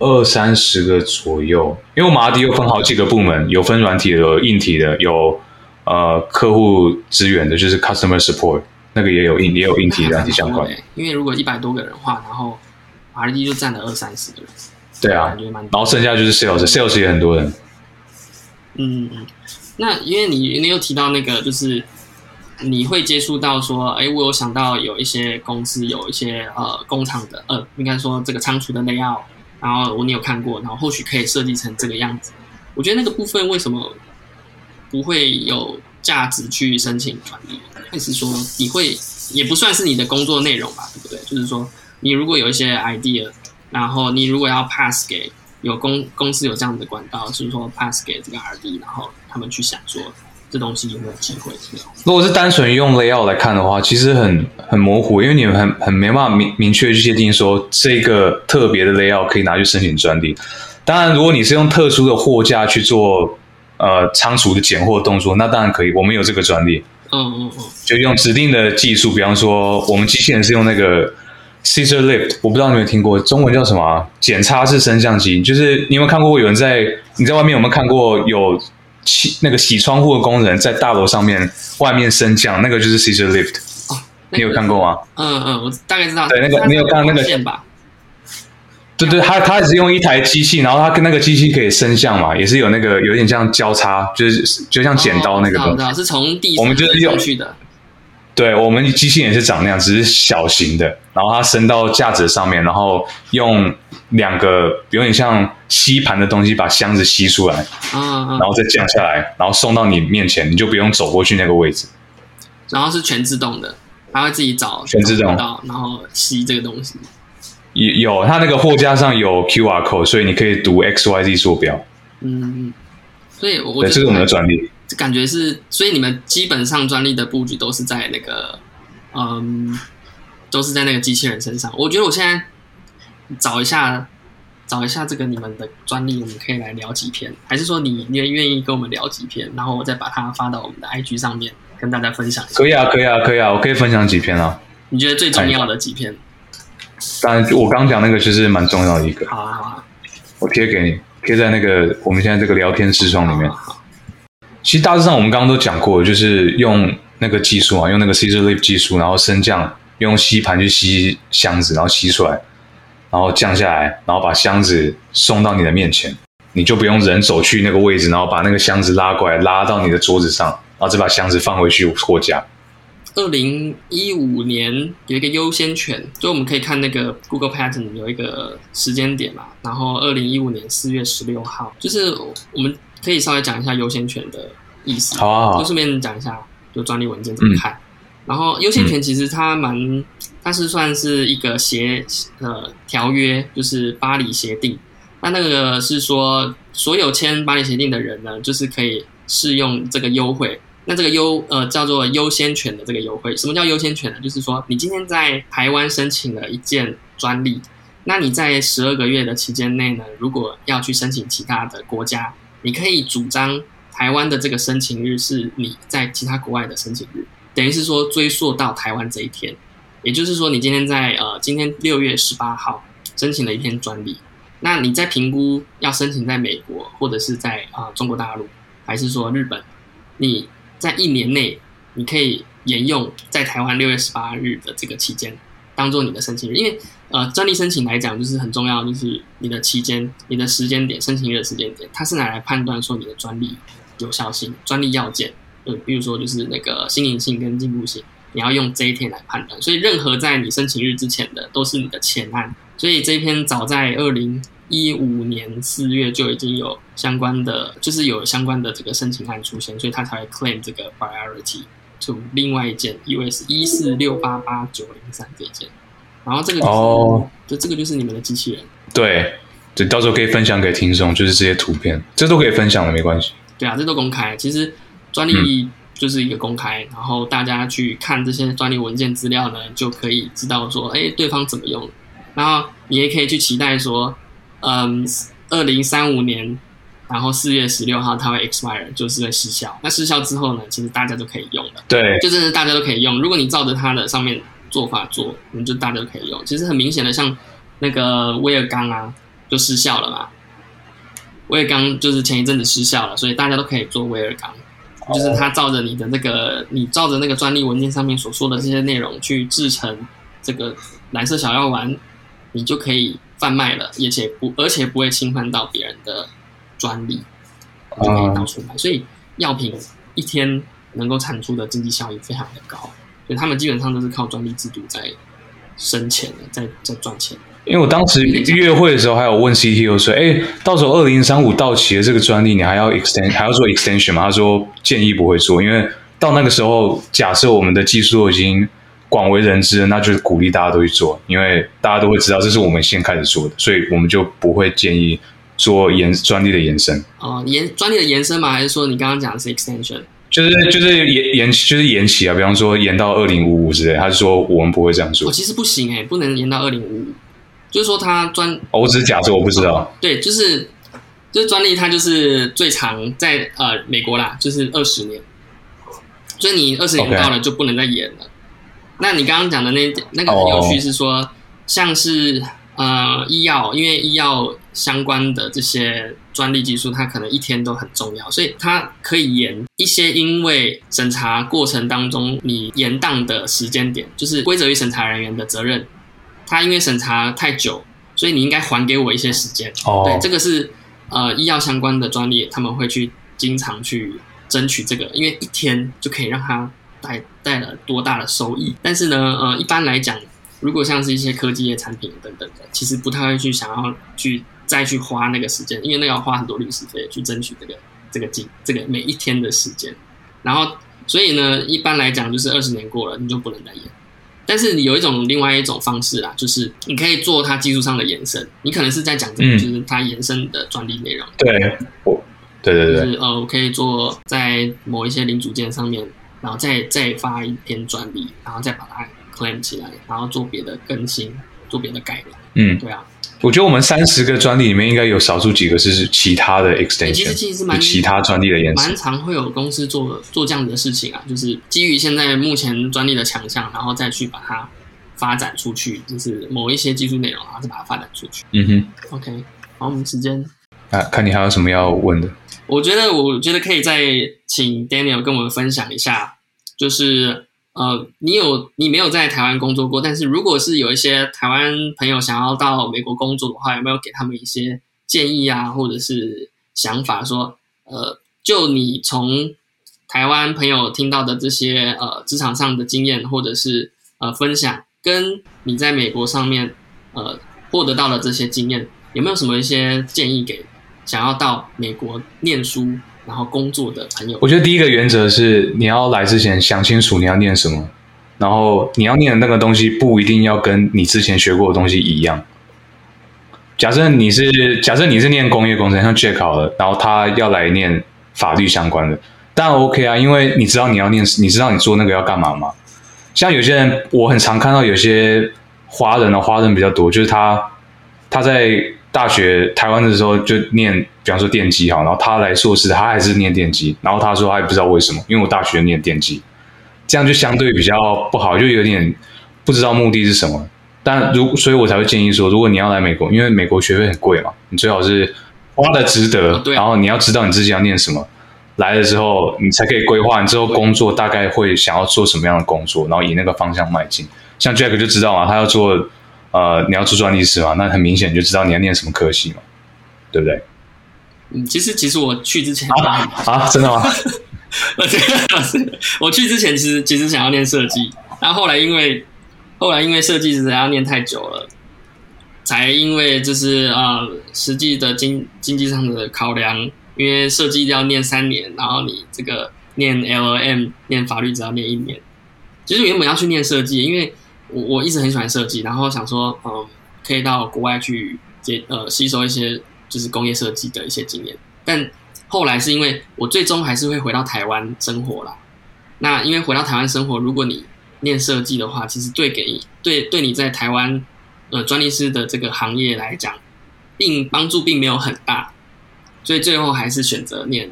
二三十个左右。因为我们 R D 有分好几个部门，有分软体的，有硬体的，有呃客户支援的，就是 customer support 那个也有硬也有硬体软体相关。因为如果一百多个人的话，然后 R D 就占了二三十个人。对啊，然后剩下就是 sales，sales 也很多人。嗯，那因为你你有提到那个就是。你会接触到说，哎，我有想到有一些公司有一些呃工厂的呃，应该说这个仓储的 layout， 然后你有看过，然后或许可以设计成这个样子。我觉得那个部分为什么不会有价值去申请专利？还是说你会也不算是你的工作内容吧，对不对？就是说你如果有一些 idea， 然后你如果要 pass 给有公公司有这样的管道，就是说 pass 给这个 R D， 然后他们去想说。这东西有没有机会？如果是单纯用 layout 来看的话，其实很很模糊，因为你们很很没办法明明确去界定说这个特别的 layout 可以拿去申请专利。当然，如果你是用特殊的货架去做呃仓储的拣货动作，那当然可以，我们有这个专利。嗯嗯嗯，就用指定的技术，比方说我们机器人是用那个 scissor lift， 我不知道你们有听过，中文叫什么、啊？剪插式升降机，就是你有没有看过有人在你在外面有没有看过有？那个洗窗户的工人在大楼上面外面升降，那个就是 scissor lift、哦那个。你有看过吗？嗯嗯，我大概知道。对，那个你有看到那个线吧？对对，他他也是用一台机器，然后他跟那个机器可以升降嘛，也是有那个有点像交叉，就是就像剪刀那个东西。哦、是从地上上去的。对，我们机器也是长那样，只是小型的，然后它升到架子上面，然后用两个有点像吸盘的东西把箱子吸出来，嗯嗯、然后再降下来，然后送到你面前，你就不用走过去那个位置。然后是全自动的，它会自己找全自动到，然后吸这个东西。有，它那个货架上有 Q R code， 所以你可以读 X Y Z 坐标。嗯，所以我觉得这是我们的专利。感觉是，所以你们基本上专利的布局都是在那个，嗯，都是在那个机器人身上。我觉得我现在找一下，找一下这个你们的专利，我们可以来聊几篇，还是说你你愿意跟我们聊几篇，然后我再把它发到我们的 I G 上面跟大家分享一下。可以啊，可以啊，可以啊，我可以分享几篇啊。你觉得最重要的几篇？当然，我刚讲那个就是蛮重要的一个。好啊，好啊，我贴给你，贴在那个我们现在这个聊天视窗里面。好啊好啊其实大致上我们刚刚都讲过，就是用那个技术啊，用那个 scissor lift 技术，然后升降，用吸盘去吸箱子，然后吸出来，然后降下来，然后把箱子送到你的面前，你就不用人走去那个位置，然后把那个箱子拉过来，拉到你的桌子上，然后再把箱子放回去货架。二零一五年有一个优先权，就我们可以看那个 Google Patent 有一个时间点嘛，然后二零一五年四月十六号，就是我们。可以稍微讲一下优先权的意思，好啊好啊就顺便讲一下就专利文件怎么看。嗯、然后优先权其实它蛮，它是算是一个协呃条约，就是巴黎协定。那那个是说，所有签巴黎协定的人呢，就是可以适用这个优惠。那这个优呃叫做优先权的这个优惠，什么叫优先权呢？就是说你今天在台湾申请了一件专利，那你在十二个月的期间内呢，如果要去申请其他的国家。你可以主张台湾的这个申请日是你在其他国外的申请日，等于是说追溯到台湾这一天，也就是说你今天在呃今天六月十八号申请了一篇专利，那你在评估要申请在美国或者是在呃中国大陆还是说日本，你在一年内你可以沿用在台湾六月十八日的这个期间当做你的申请日，因为呃，专利申请来讲，就是很重要，就是你的期间、你的时间点、申请日的时间点，它是拿来判断说你的专利有效性、专利要件，嗯，比如说就是那个新颖性跟进步性，你要用这一天来判断。所以，任何在你申请日之前的，都是你的前案。所以这一篇早在二零一五年四月就已经有相关的，就是有相关的这个申请案出现，所以它才会 claim 这个 priority to 另外一件 U S 一四六八八九零三这一件。然后这个就是、哦、就这个就是你们的机器人。对，就到时候可以分享给听众，就是这些图片，这都可以分享的，没关系。对啊，这都公开。其实专利就是一个公开，嗯、然后大家去看这些专利文件资料呢，就可以知道说，哎，对方怎么用。然后你也可以去期待说，嗯，二零三五年，然后四月十六号它会 expire， 就是会失效。那失效之后呢，其实大家都可以用了。对，就真的大家都可以用。如果你照着它的上面做法做，你就大家都可以用。其实很明显的，像那个威尔刚啊，就失效了嘛。威尔刚就是前一阵子失效了，所以大家都可以做威尔刚，就是它照着你的那个，你照着那个专利文件上面所说的这些内容去制成这个蓝色小药丸，你就可以贩卖了，而且不而且不会侵犯到别人的专利，就可以到处卖。所以药品一天能够产出的经济效益非常的高，所以他们基本上都是靠专利制度在生钱的，在在赚钱。因为我当时约会的时候，还有问 C T O 说：“哎，到时候二零三五到期的这个专利，你还要 extend， 还要做 extension 吗？”他说建议不会做，因为到那个时候，假设我们的技术已经广为人知了，那就是鼓励大家都去做，因为大家都会知道这是我们先开始做的，所以我们就不会建议做延专利的延伸。哦，延专利的延伸吗？还是说你刚刚讲的是 extension？ 就是就是延延就是延期啊，比方说延到二零五五之类，他就说我们不会这样做。哦，其实不行哎、欸，不能延到二零五五。就是说他专、哦，我只是假设，我不知道。哦、对，就是就是专利，它就是最长在呃美国啦，就是二十年，所以你二十年到了就不能再延了。Okay. 那你刚刚讲的那那个很有趣是说， oh. 像是呃医药，因为医药相关的这些专利技术，它可能一天都很重要，所以它可以延一些，因为审查过程当中你延宕的时间点，就是归责于审查人员的责任。他因为审查太久，所以你应该还给我一些时间。Oh. 对，这个是呃医药相关的专利，他们会去经常去争取这个，因为一天就可以让他带带了多大的收益。但是呢，呃，一般来讲，如果像是一些科技业产品等等的，其实不太会去想要去再去花那个时间，因为那个要花很多律师费去争取这个这个这个、这个、每一天的时间。然后，所以呢，一般来讲就是二十年过了，你就不能再延。但是你有一种另外一种方式啦，就是你可以做它技术上的延伸。你可能是在讲这个，嗯、就是它延伸的专利内容。对，我，对对对，就是呃，我可以做在某一些零组件上面，然后再再发一篇专利，然后再把它 claim 起来，然后做别的更新，做别的改良。嗯，对啊。我觉得我们三十个专利里面，应该有少数几个是其他的 extension， 其实其实蛮其他专利的延伸，蛮常会有公司做做这样的事情啊，就是基于现在目前专利的强项，然后再去把它发展出去，就是某一些技术内容，然后再把它发展出去。嗯哼 ，OK， 好，我们时间啊，看你还有什么要问的？我觉得，我觉得可以再请 Daniel 跟我们分享一下，就是。呃，你有你没有在台湾工作过？但是如果是有一些台湾朋友想要到美国工作的话，有没有给他们一些建议啊，或者是想法说？说呃，就你从台湾朋友听到的这些呃职场上的经验，或者是呃分享，跟你在美国上面呃获得到的这些经验，有没有什么一些建议给想要到美国念书？然后工作的朋友，我觉得第一个原则是你要来之前想清楚你要念什么，然后你要念的那个东西不一定要跟你之前学过的东西一样。假设你是假设你是念工业工程，像 Jack 好了，然后他要来念法律相关的，当然 OK 啊，因为你知道你要念，你知道你做那个要干嘛吗？像有些人，我很常看到有些华人啊，华人比较多，就是他他在。大学台湾的时候就念，比方说电机好，然后他来硕士，他还是念电机，然后他说他也不知道为什么，因为我大学念电机，这样就相对比较不好，就有点不知道目的是什么。但如所以，我才会建议说，如果你要来美国，因为美国学费很贵嘛，你最好是花的值得，然后你要知道你自己要念什么，来了之后你才可以规划你之后工作大概会想要做什么样的工作，然后以那个方向迈进。像 Jack 就知道嘛，他要做。呃，你要做专利师嘛？那很明显就知道你要念什么科系嘛，对不对？嗯，其实其实我去之前啊，啊，真的吗？我觉得我去之前其实其实想要念设计，然后后来因为后来因为设计实在要念太久了，才因为就是呃实际的经经济上的考量，因为设计要念三年，然后你这个念 L L M 念法律只要念一年。其实原本要去念设计，因为我我一直很喜欢设计，然后想说，嗯，可以到国外去接呃吸收一些就是工业设计的一些经验。但后来是因为我最终还是会回到台湾生活啦。那因为回到台湾生活，如果你念设计的话，其实对给对对你在台湾呃专利师的这个行业来讲，并帮助并没有很大，所以最后还是选择念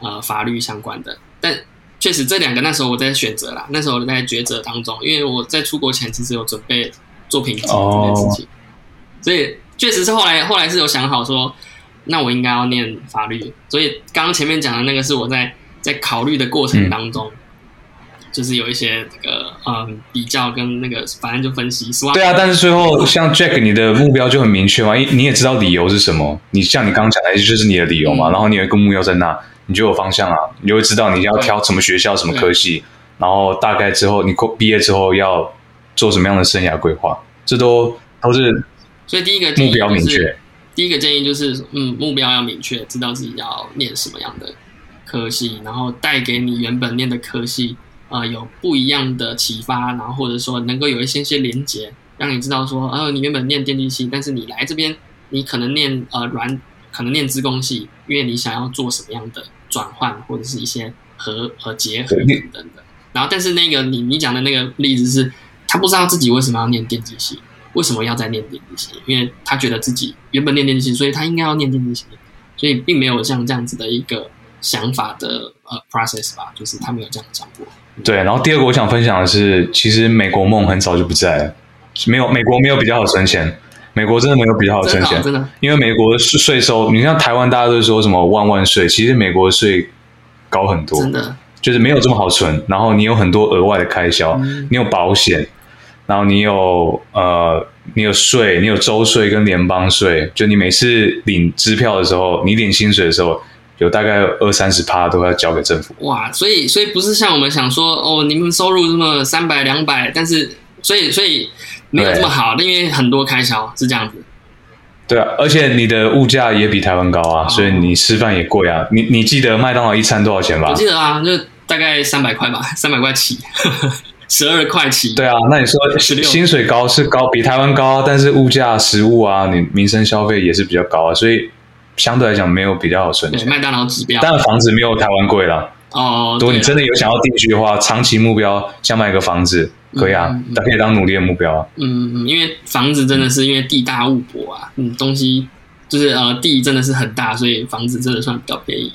呃法律相关的。但确实这两个那时候我在选择啦，那时候我在抉择当中，因为我在出国前其实有准备作品集这件事情， oh. 所以确实是后来后来是有想好说，那我应该要念法律。所以刚刚前面讲的那个是我在在考虑的过程当中。嗯，就是有一些那个嗯比较跟那个反正就分析。对啊，但是最后像 Jack 你的目标就很明确嘛，你也知道理由是什么。你像你刚刚讲的就是你的理由嘛，嗯，然后你有一个目标在那，你就有方向啊，你就会知道你要挑什么学校什么科系，然后大概之后你毕业之后要做什么样的生涯规划，这都都是。所以第一个目标明确，就是，第一个建议就是嗯目标要明确，知道自己要念什么样的科系，然后带给你原本念的科系。呃，有不一样的启发，然后或者说能够有一些些连结，让你知道说，哦，你原本念电机系，但是你来这边，你可能念呃软，可能念资工系，因为你想要做什么样的转换，或者是一些和和结合等等的。然后，但是那个你你讲的那个例子是，他不知道自己为什么要念电机系，为什么要再念电机系，因为他觉得自己原本念电机系，所以他应该要念电机系，所以并没有像这样子的一个想法的呃 process 吧，就是他没有这样讲过。对，然后第二个我想分享的是，其实美国梦很早就不在了，没有美国没有比较好存钱，美国真的没有比较好存钱，因为美国的税收，你像台湾大家都说什么万万税，其实美国的税高很多，真的就是没有这么好存。然后你有很多额外的开销，嗯，你有保险，然后你有呃你有税，你有州税跟联邦税，就你每次领支票的时候，你领薪水的时候。有大概二三十%都要交给政府。哇，所以所以不是像我们想说哦，你们收入这么三百两百，但是所以所以没有这么好，因为很多开销是这样子。对啊，而且你的物价也比台湾高啊，哦，所以你吃饭也贵啊。你你记得麦当劳一餐多少钱吧？我记得啊，就大概三百块吧，三百块起，十二块起。对啊，那你说薪水高是高，比台湾高，但是物价、食物啊，你民生消费也是比较高啊，所以。相对来讲没有比较好存钱，麦当劳指标，但房子没有台湾贵啦。哦，如果你真的有想要定居的话，长期目标想买一个房子，可以啊，嗯嗯，可以当努力的目标啊。嗯，因为房子真的是因为地大物博啊，嗯，东西就是呃地真的是很大，所以房子真的算比较便宜。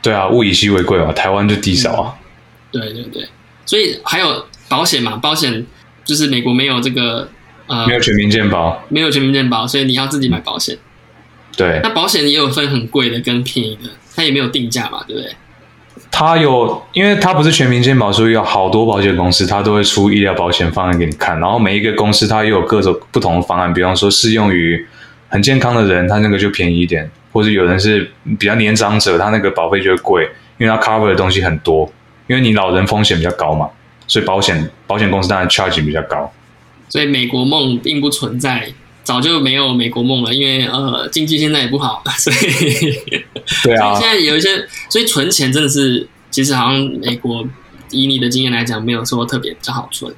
对啊，物以稀为贵嘛，台湾就地少啊。嗯，对对对，所以还有保险嘛，保险就是美国没有这个呃没有全民健保，没有全民健保，所以你要自己买保险。对，那保险也有分很贵的跟便宜的，它也没有定价嘛，对不对？它有，因为它不是全民健保，所以有好多保险公司，它都会出医疗保险方案给你看。然后每一个公司它也有各种不同的方案，比方说适用于很健康的人，它那个就便宜一点；或者有人是比较年长者，它那个保费就会贵，因为它 cover 的东西很多。因为你老人风险比较高嘛，所以保险保险公司当然 charge 比较高。所以美国梦并不存在。早就没有美国梦了，因为呃经济现在也不好，所以对啊，所以现在有一些，所以存钱真的是，其实好像美国以你的经验来讲，没有说特别比较好存。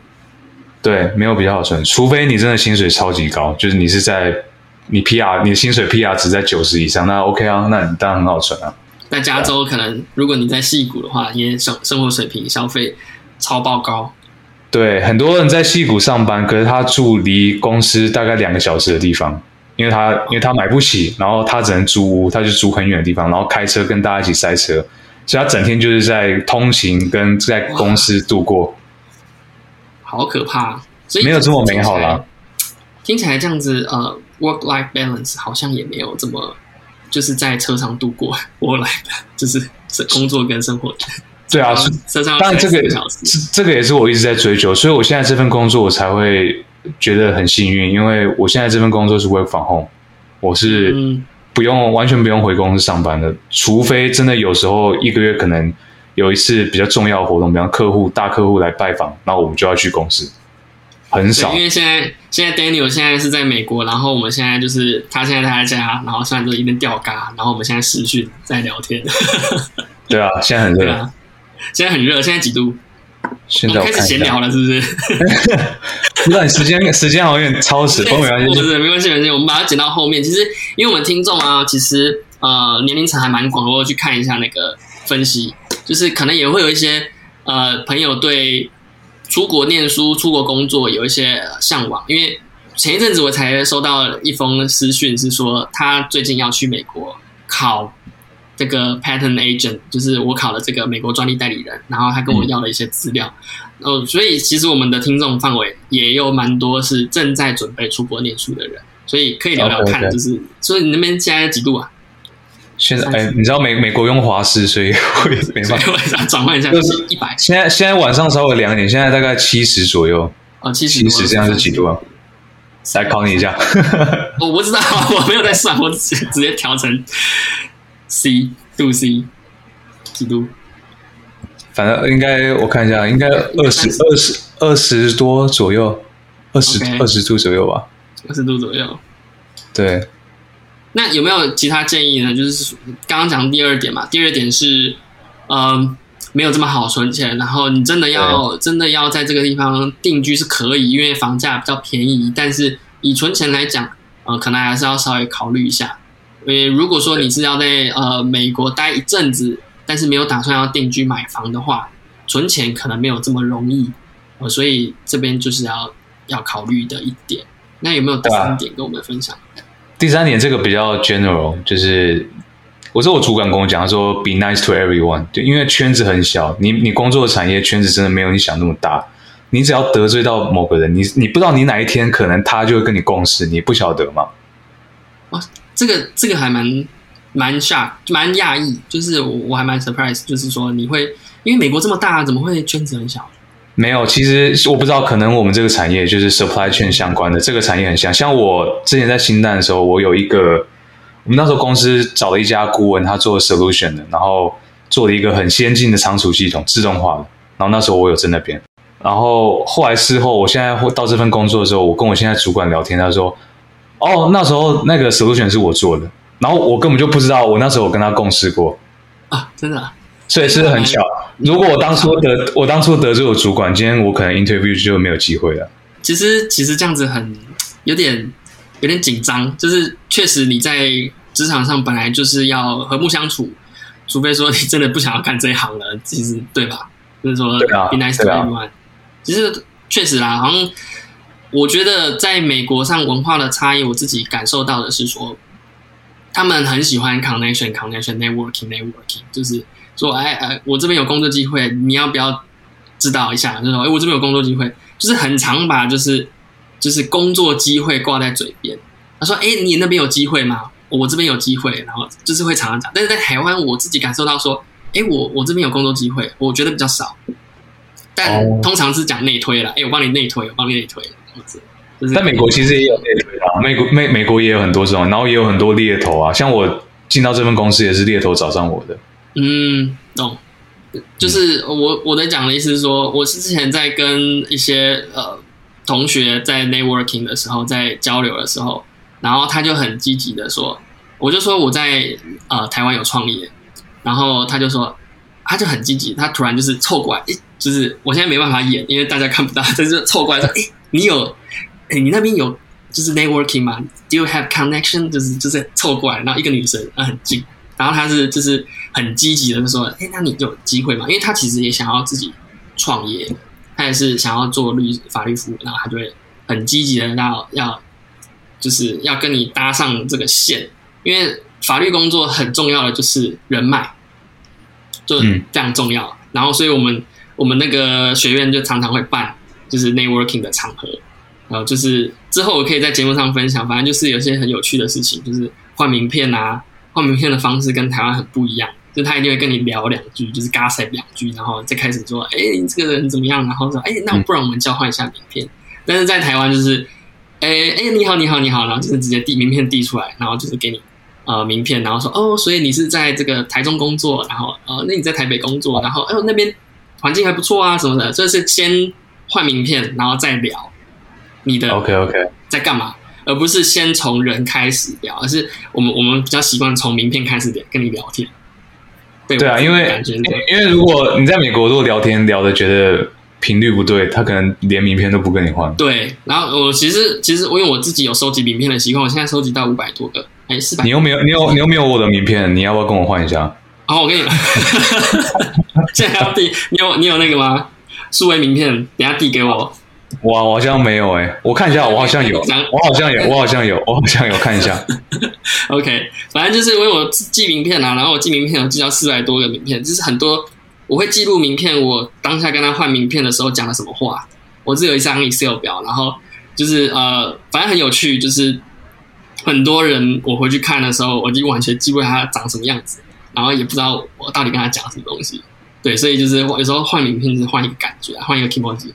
对，没有比较好存，除非你真的薪水超级高，就是你是在你 P R， 你的薪水 P R 值在九十以上，那 OK 啊，那你当然很好存啊。在加州可能，如果你在矽谷的话，因为生活水平消费超爆高。对，很多人在矽谷上班，可是他住离公司大概两个小时的地方，因为他因为他买不起，然后他只能租屋，他就租很远的地方，然后开车跟大家一起塞车，所以他整天就是在通勤跟在公司度过，好可怕，所以没有这么美好啦。听起来这样子，呃 ，work-life balance 好像也没有这么，就是在车上度过，我来的就是工作跟生活。对啊，当然这个这个也是我一直在追求，所以我现在这份工作我才会觉得很幸运，因为我现在这份工作是 work from home， 我是不用完全不用回公司上班的，除非真的有时候一个月可能有一次比较重要的活动，比方客户大客户来拜访，那我们就要去公司，很少。因为现在现在 Daniel 现在是在美国，然后我们现在就是他现在他在家，然后虽然就一边吊嘎，然后我们现在视讯在聊天。对啊，现在很热。现在很热，现在几度？现在我开始闲聊了，是不是？对，时间时间好像有点超时，不过没关系，对，没关系，没关系，我们把它剪到后面。其实，因为我们听众啊，其实呃年龄层还蛮广，我去看一下那个分析，就是可能也会有一些呃朋友对出国念书、出国工作有一些向往，因为前一阵子我才收到一封私讯，是说他最近要去美国考这个 patent agent， 就是我考了这个美国专利代理人，然后他跟我要了一些资料，嗯哦、所以其实我们的听众范围也有蛮多是正在准备出国念书的人，所以可以聊聊看，就是 okay, okay. 所以你那边现在几度啊？现在、欸、你知道 美, 美国用华氏，所以会没办法转换一下，就是一百。现在现在晚上稍微凉一点，现在大概七十左右。哦，七十，七十这样是几度啊？来考你一下。我不知道，我没有在算，我直接调成 C 度 C 几度。反正应该我看一下，应该二十二十二十多左右，二十二十度左右吧。二十度左右。对。那有没有其他建议呢？就是刚刚讲第二点嘛，第二点是，嗯，没有这么好存钱，然后你真的要真的要在这个地方定居是可以，因为房价比较便宜，但是以存钱来讲，呃，可能还是要稍微考虑一下。因为如果说你是要在呃美国待一阵子，但是没有打算要定居买房的话，存钱可能没有这么容易，呃、所以这边就是要要考虑的一点。那有没有第三点跟我们分享？第三点，这个比较 general， 就是我说我主管跟我讲说 ，be nice to everyone， 就因为圈子很小，你你工作的产业圈子真的没有你想那么大，你只要得罪到某个人，你你不知道你哪一天可能他就会跟你共事，你不晓得吗？哇，这个这个还蛮蛮吓蛮讶异，就是我我还蛮 surprise， 就是说你会因为美国这么大，怎么会圈子很小？没有，其实我不知道，可能我们这个产业就是 supply chain 相关的，这个产业很像。像我之前在新蛋的时候，我有一个，我们那时候公司找了一家顾问，他做 solution 的，然后做了一个很先进的仓储系统，自动化的。然后那时候我有在那边，然后后来事后，我现在到这份工作的时候，我跟我现在主管聊天，他说：“哦，那时候那个 solution 是我做的。”然后我根本就不知道，我那时候我跟他共事过啊，真的、啊。所以是很巧。如果我当初得我当初得罪我主管，今天我可能 interview 就没有机会了。其实其实这样子很有点有点紧张，就是确实你在职场上本来就是要和睦相处，除非说你真的不想要干这一行了，其实对吧？就是说 be nice to everyone。其实确实啦，好像我觉得在美国上文化的差异，我自己感受到的是说，他们很喜欢 connection connection networking networking， 就是。说哎哎，我这边有工作机会，你要不要知道一下？就说哎，我这边有工作机会，就是很常把就是就是工作机会挂在嘴边。他说哎，你那边有机会吗？我这边有机会，然后就是会常常讲。但是在台湾，我自己感受到说，哎，我我这边有工作机会，我觉得比较少。但通常是讲内推啦，哎，我帮你内推，我帮你内推。就是、但美国其实也有内推啦，美国美美国也有很多这种，然后也有很多猎头啊。像我进到这份公司也是猎头找上我的。嗯，懂、哦，就是我我在讲的意思是说，我是之前在跟一些呃同学在 networking 的时候，在交流的时候，然后他就很积极的说，我就说我在呃台湾有创业，然后他就说，他就很积极，他突然就是凑过来，就是我现在没办法演，因为大家看不到，但是凑过来说，哎，你有，哎，你那边有就是 networking 吗 ？Do you have connection？ 就是就是凑过来，然后一个女生，啊，很近。然后他是就是很积极的说，哎，那你有机会嘛？因为他其实也想要自己创业，他也是想要做律法律服务，然后他就会很积极的要要就是要跟你搭上这个线，因为法律工作很重要的就是人脉，就非常重要。然后所以我们我们那个学院就常常会办就是 networking 的场合，然后就是之后我可以在节目上分享，反正就是有些很有趣的事情，就是换名片啊。换名片的方式跟台湾很不一样，就他一定会跟你聊两句，就是 gossip 两句，然后再开始说，哎、欸，这个人怎么样？然后说，哎、欸，那不然我们交换一下名片。但是在台湾就是，哎、欸、哎、欸，你好，你好，你好，然后就是直接递名片递出来，然后就是给你呃名片，然后说，哦，所以你是在这个台中工作，然后呃，那你在台北工作，然后哎呦、呃、那边环境还不错啊什么的，就是先换名片，然后再聊你的 OK OK 在干嘛。而不是先从人开始聊，而是我们我们比较习惯从名片开始跟你聊天。对, 对啊，因为因为如果你在美国如果聊天聊的觉得频率不对，他可能连名片都不跟你换。对，然后我其实其实因为我自己有收集名片的习惯，我现在收集到五百多个，哎，四百。你又没有你有你又没有我的名片，你要不要跟我换一下？哦，我跟你，现在要递，你有你有那个吗？数位名片，等一下递给我。哇，我好像没有哎、欸，我看一下，我好像有，我好像有，我好像有，我好像有，看一下。OK， 反正就是因为我寄名片啊，然后我寄名片，我寄到四百多个名片，就是很多。我会记录名片，我当下跟他换名片的时候讲了什么话。我只有一张 Excel 表，然后就是呃，反正很有趣，就是很多人我回去看的时候，我就完全记不了他长什么样子，然后也不知道我到底跟他讲什么东西。对，所以就是有时候换名片就是换一个感觉，换一个 kimoji。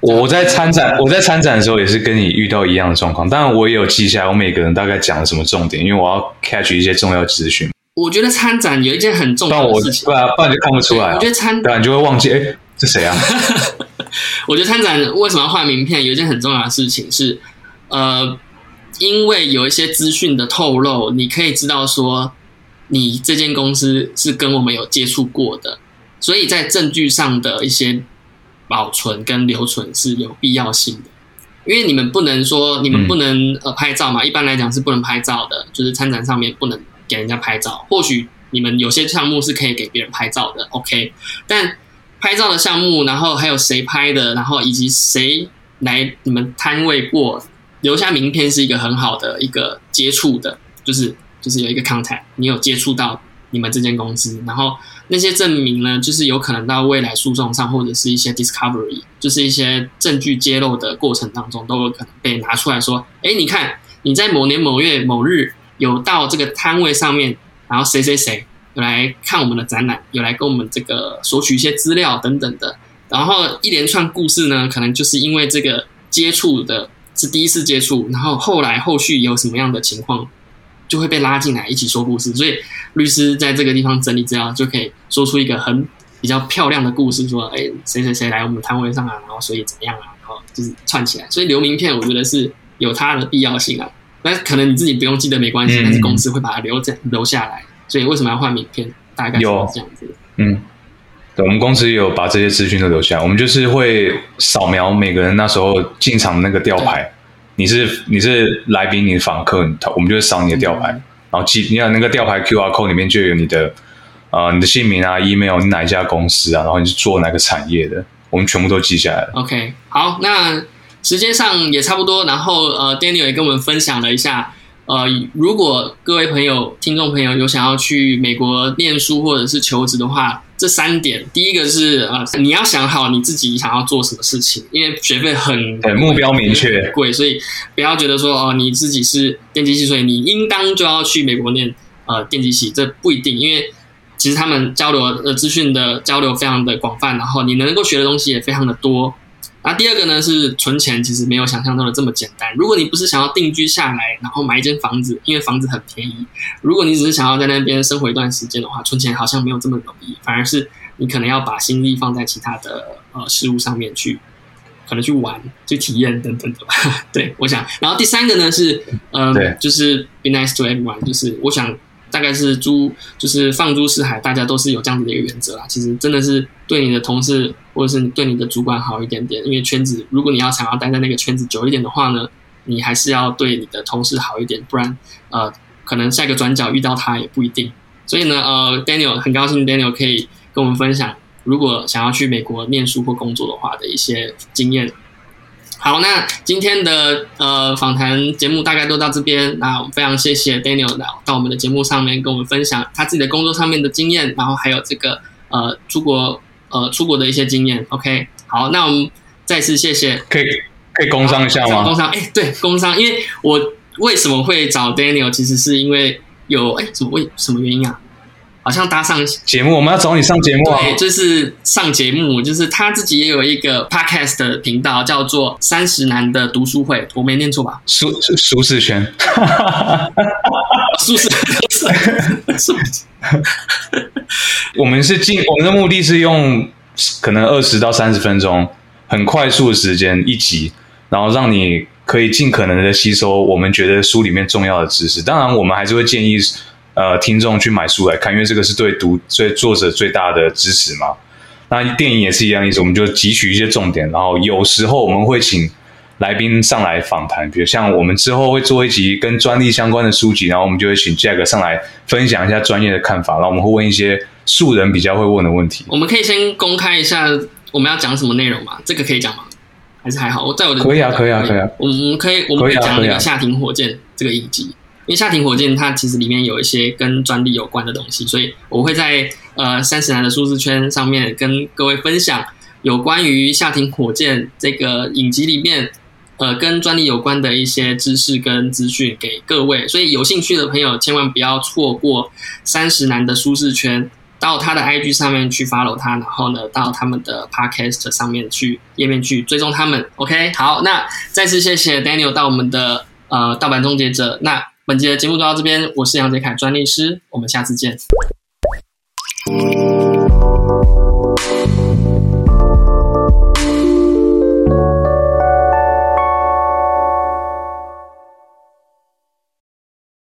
我在参展，我在参展的时候也是跟你遇到一样的状况，当然我也有记下来我每个人大概讲了什么重点，因为我要 catch 一些重要资讯。我觉得参展有一件很重要的事情，不然不然就看不出来、啊。我觉得参展，不然你就会忘记，哎、欸，这谁啊？我觉得参展为什么要换名片？有一件很重要的事情是，呃，因为有一些资讯的透露，你可以知道说，你这间公司是跟我们有接触过的，所以在证据上的一些保存跟留存是有必要性的。因为你们不能说，你们不能、嗯、呃拍照嘛，一般来讲是不能拍照的，就是参展上面不能。给人家拍照，或许你们有些项目是可以给别人拍照的 ，OK。但拍照的项目，然后还有谁拍的，然后以及谁来你们摊位过，留下名片是一个很好的一个接触的，就是就是有一个 contact， 你有接触到你们这间公司，然后那些证明呢，就是有可能到未来诉讼上，或者是一些 discovery， 就是一些证据揭露的过程当中，都有可能被拿出来说，哎，你看你在某年某月某日。有到这个摊位上面，然后谁谁谁有来看我们的展览，有来跟我们这个索取一些资料等等的，然后一连串故事呢，可能就是因为这个接触的是第一次接触，然后后来后续有什么样的情况，就会被拉进来一起说故事。所以律师在这个地方整理资料，就可以说出一个很比较漂亮的故事，说哎谁谁谁来我们摊位上啊，然后所以怎么样啊，然后就是串起来。所以留名片，我觉得是有它的必要性啊。但可能你自己不用记得没关系、嗯，但是公司会把它 留, 留下来，所以为什么要换名片？大概是这样子。嗯，对，我们公司也有把这些资讯都留下来，我们就是会扫描每个人那时候进场那个吊牌，你是你是来宾，你是访客，我们就会扫你的吊牌，嗯、然后记，你看那个吊牌 Q R code 里面就有你的啊、呃、你的姓名啊 ，email， 你哪一家公司啊，然后你是做哪个产业的，我们全部都记下来了。OK， 好，那。时间上也差不多，然后呃 Daniel 也跟我们分享了一下，呃，如果各位朋友、听众朋友有想要去美国念书或者是求职的话，这三点，第一个是呃，你要想好你自己想要做什么事情，因为学费很对，目标明确，贵，所以不要觉得说哦、呃，你自己是电机系，所以你应当就要去美国念呃电机系，这不一定，因为其实他们交流呃资讯的交流非常的广泛，然后你能够学的东西也非常的多。那第二个呢是存钱，其实没有想象中的这么简单。如果你不是想要定居下来，然后买一间房子，因为房子很便宜。如果你只是想要在那边生活一段时间的话，存钱好像没有这么容易，反而是你可能要把心力放在其他的呃事物上面去，可能去玩、去体验等等的吧。对，我想。然后第三个呢是，嗯、呃，就是 be nice to everyone， 就是我想大概是诸就是放诸四海，大家都是有这样子的一个原则啦。其实真的是对你的同事。或者是对你的主管好一点点，因为圈子，如果你要想要待在那个圈子久一点的话呢，你还是要对你的同事好一点，不然呃，可能下一个转角遇到他也不一定。所以呢，呃 ，Daniel 很高兴 Daniel 可以跟我们分享，如果想要去美国念书或工作的话的一些经验。好，那今天的呃访谈节目大概都到这边，那我们非常谢谢 Daniel 到我们的节目上面跟我们分享他自己的工作上面的经验，然后还有这个呃出国。呃，出国的一些经验 ，OK， 好，那我们再次谢谢。可以可以工商一下吗？工商，哎、欸，对，工商，因为我为什么会找 Daniel， 其实是因为有哎、欸，什么为什么原因啊？好像搭上节目，我们要找你上节目啊。对，就是上节目，就是他自己也有一个 podcast 的频道，叫做三十男的读书会，我没念错吧？舒舒适圈，舒适舒适。我们是进我们的目的是用可能二十到三十分钟，很快速的时间一集，然后让你可以尽可能的吸收我们觉得书里面重要的知识。当然，我们还是会建议呃听众去买书来看，因为这个是对读对作者最大的支持嘛。那电影也是一样意思，我们就汲取一些重点，然后有时候我们会请来宾上来访谈，比如像我们之后会做一集跟专利相关的书籍，然后我们就会请 Jack 上来分享一下专业的看法，然后我们会问一些素人比较会问的问题。我们可以先公开一下我们要讲什么内容吗？这个可以讲吗？还是还好？我在我的可以啊，可以啊，可以啊。我们可以，我们可以讲那个夏庭火箭这个影集，因为夏庭火箭它其实里面有一些跟专利有关的东西，所以我会在呃三十男的舒适圈上面跟各位分享有关于夏庭火箭这个影集里面呃跟专利有关的一些知识跟资讯给各位，所以有兴趣的朋友千万不要错过三十男的舒适圈。到他的 I G 上面去 follow 他，然后呢，到他们的 podcast 上面去页面去追踪他们。OK， 好，那再次谢谢 Daniel 到我们的呃盗版终结者。那本集的节目就到这边，我是杨杰凯专利师，我们下次见。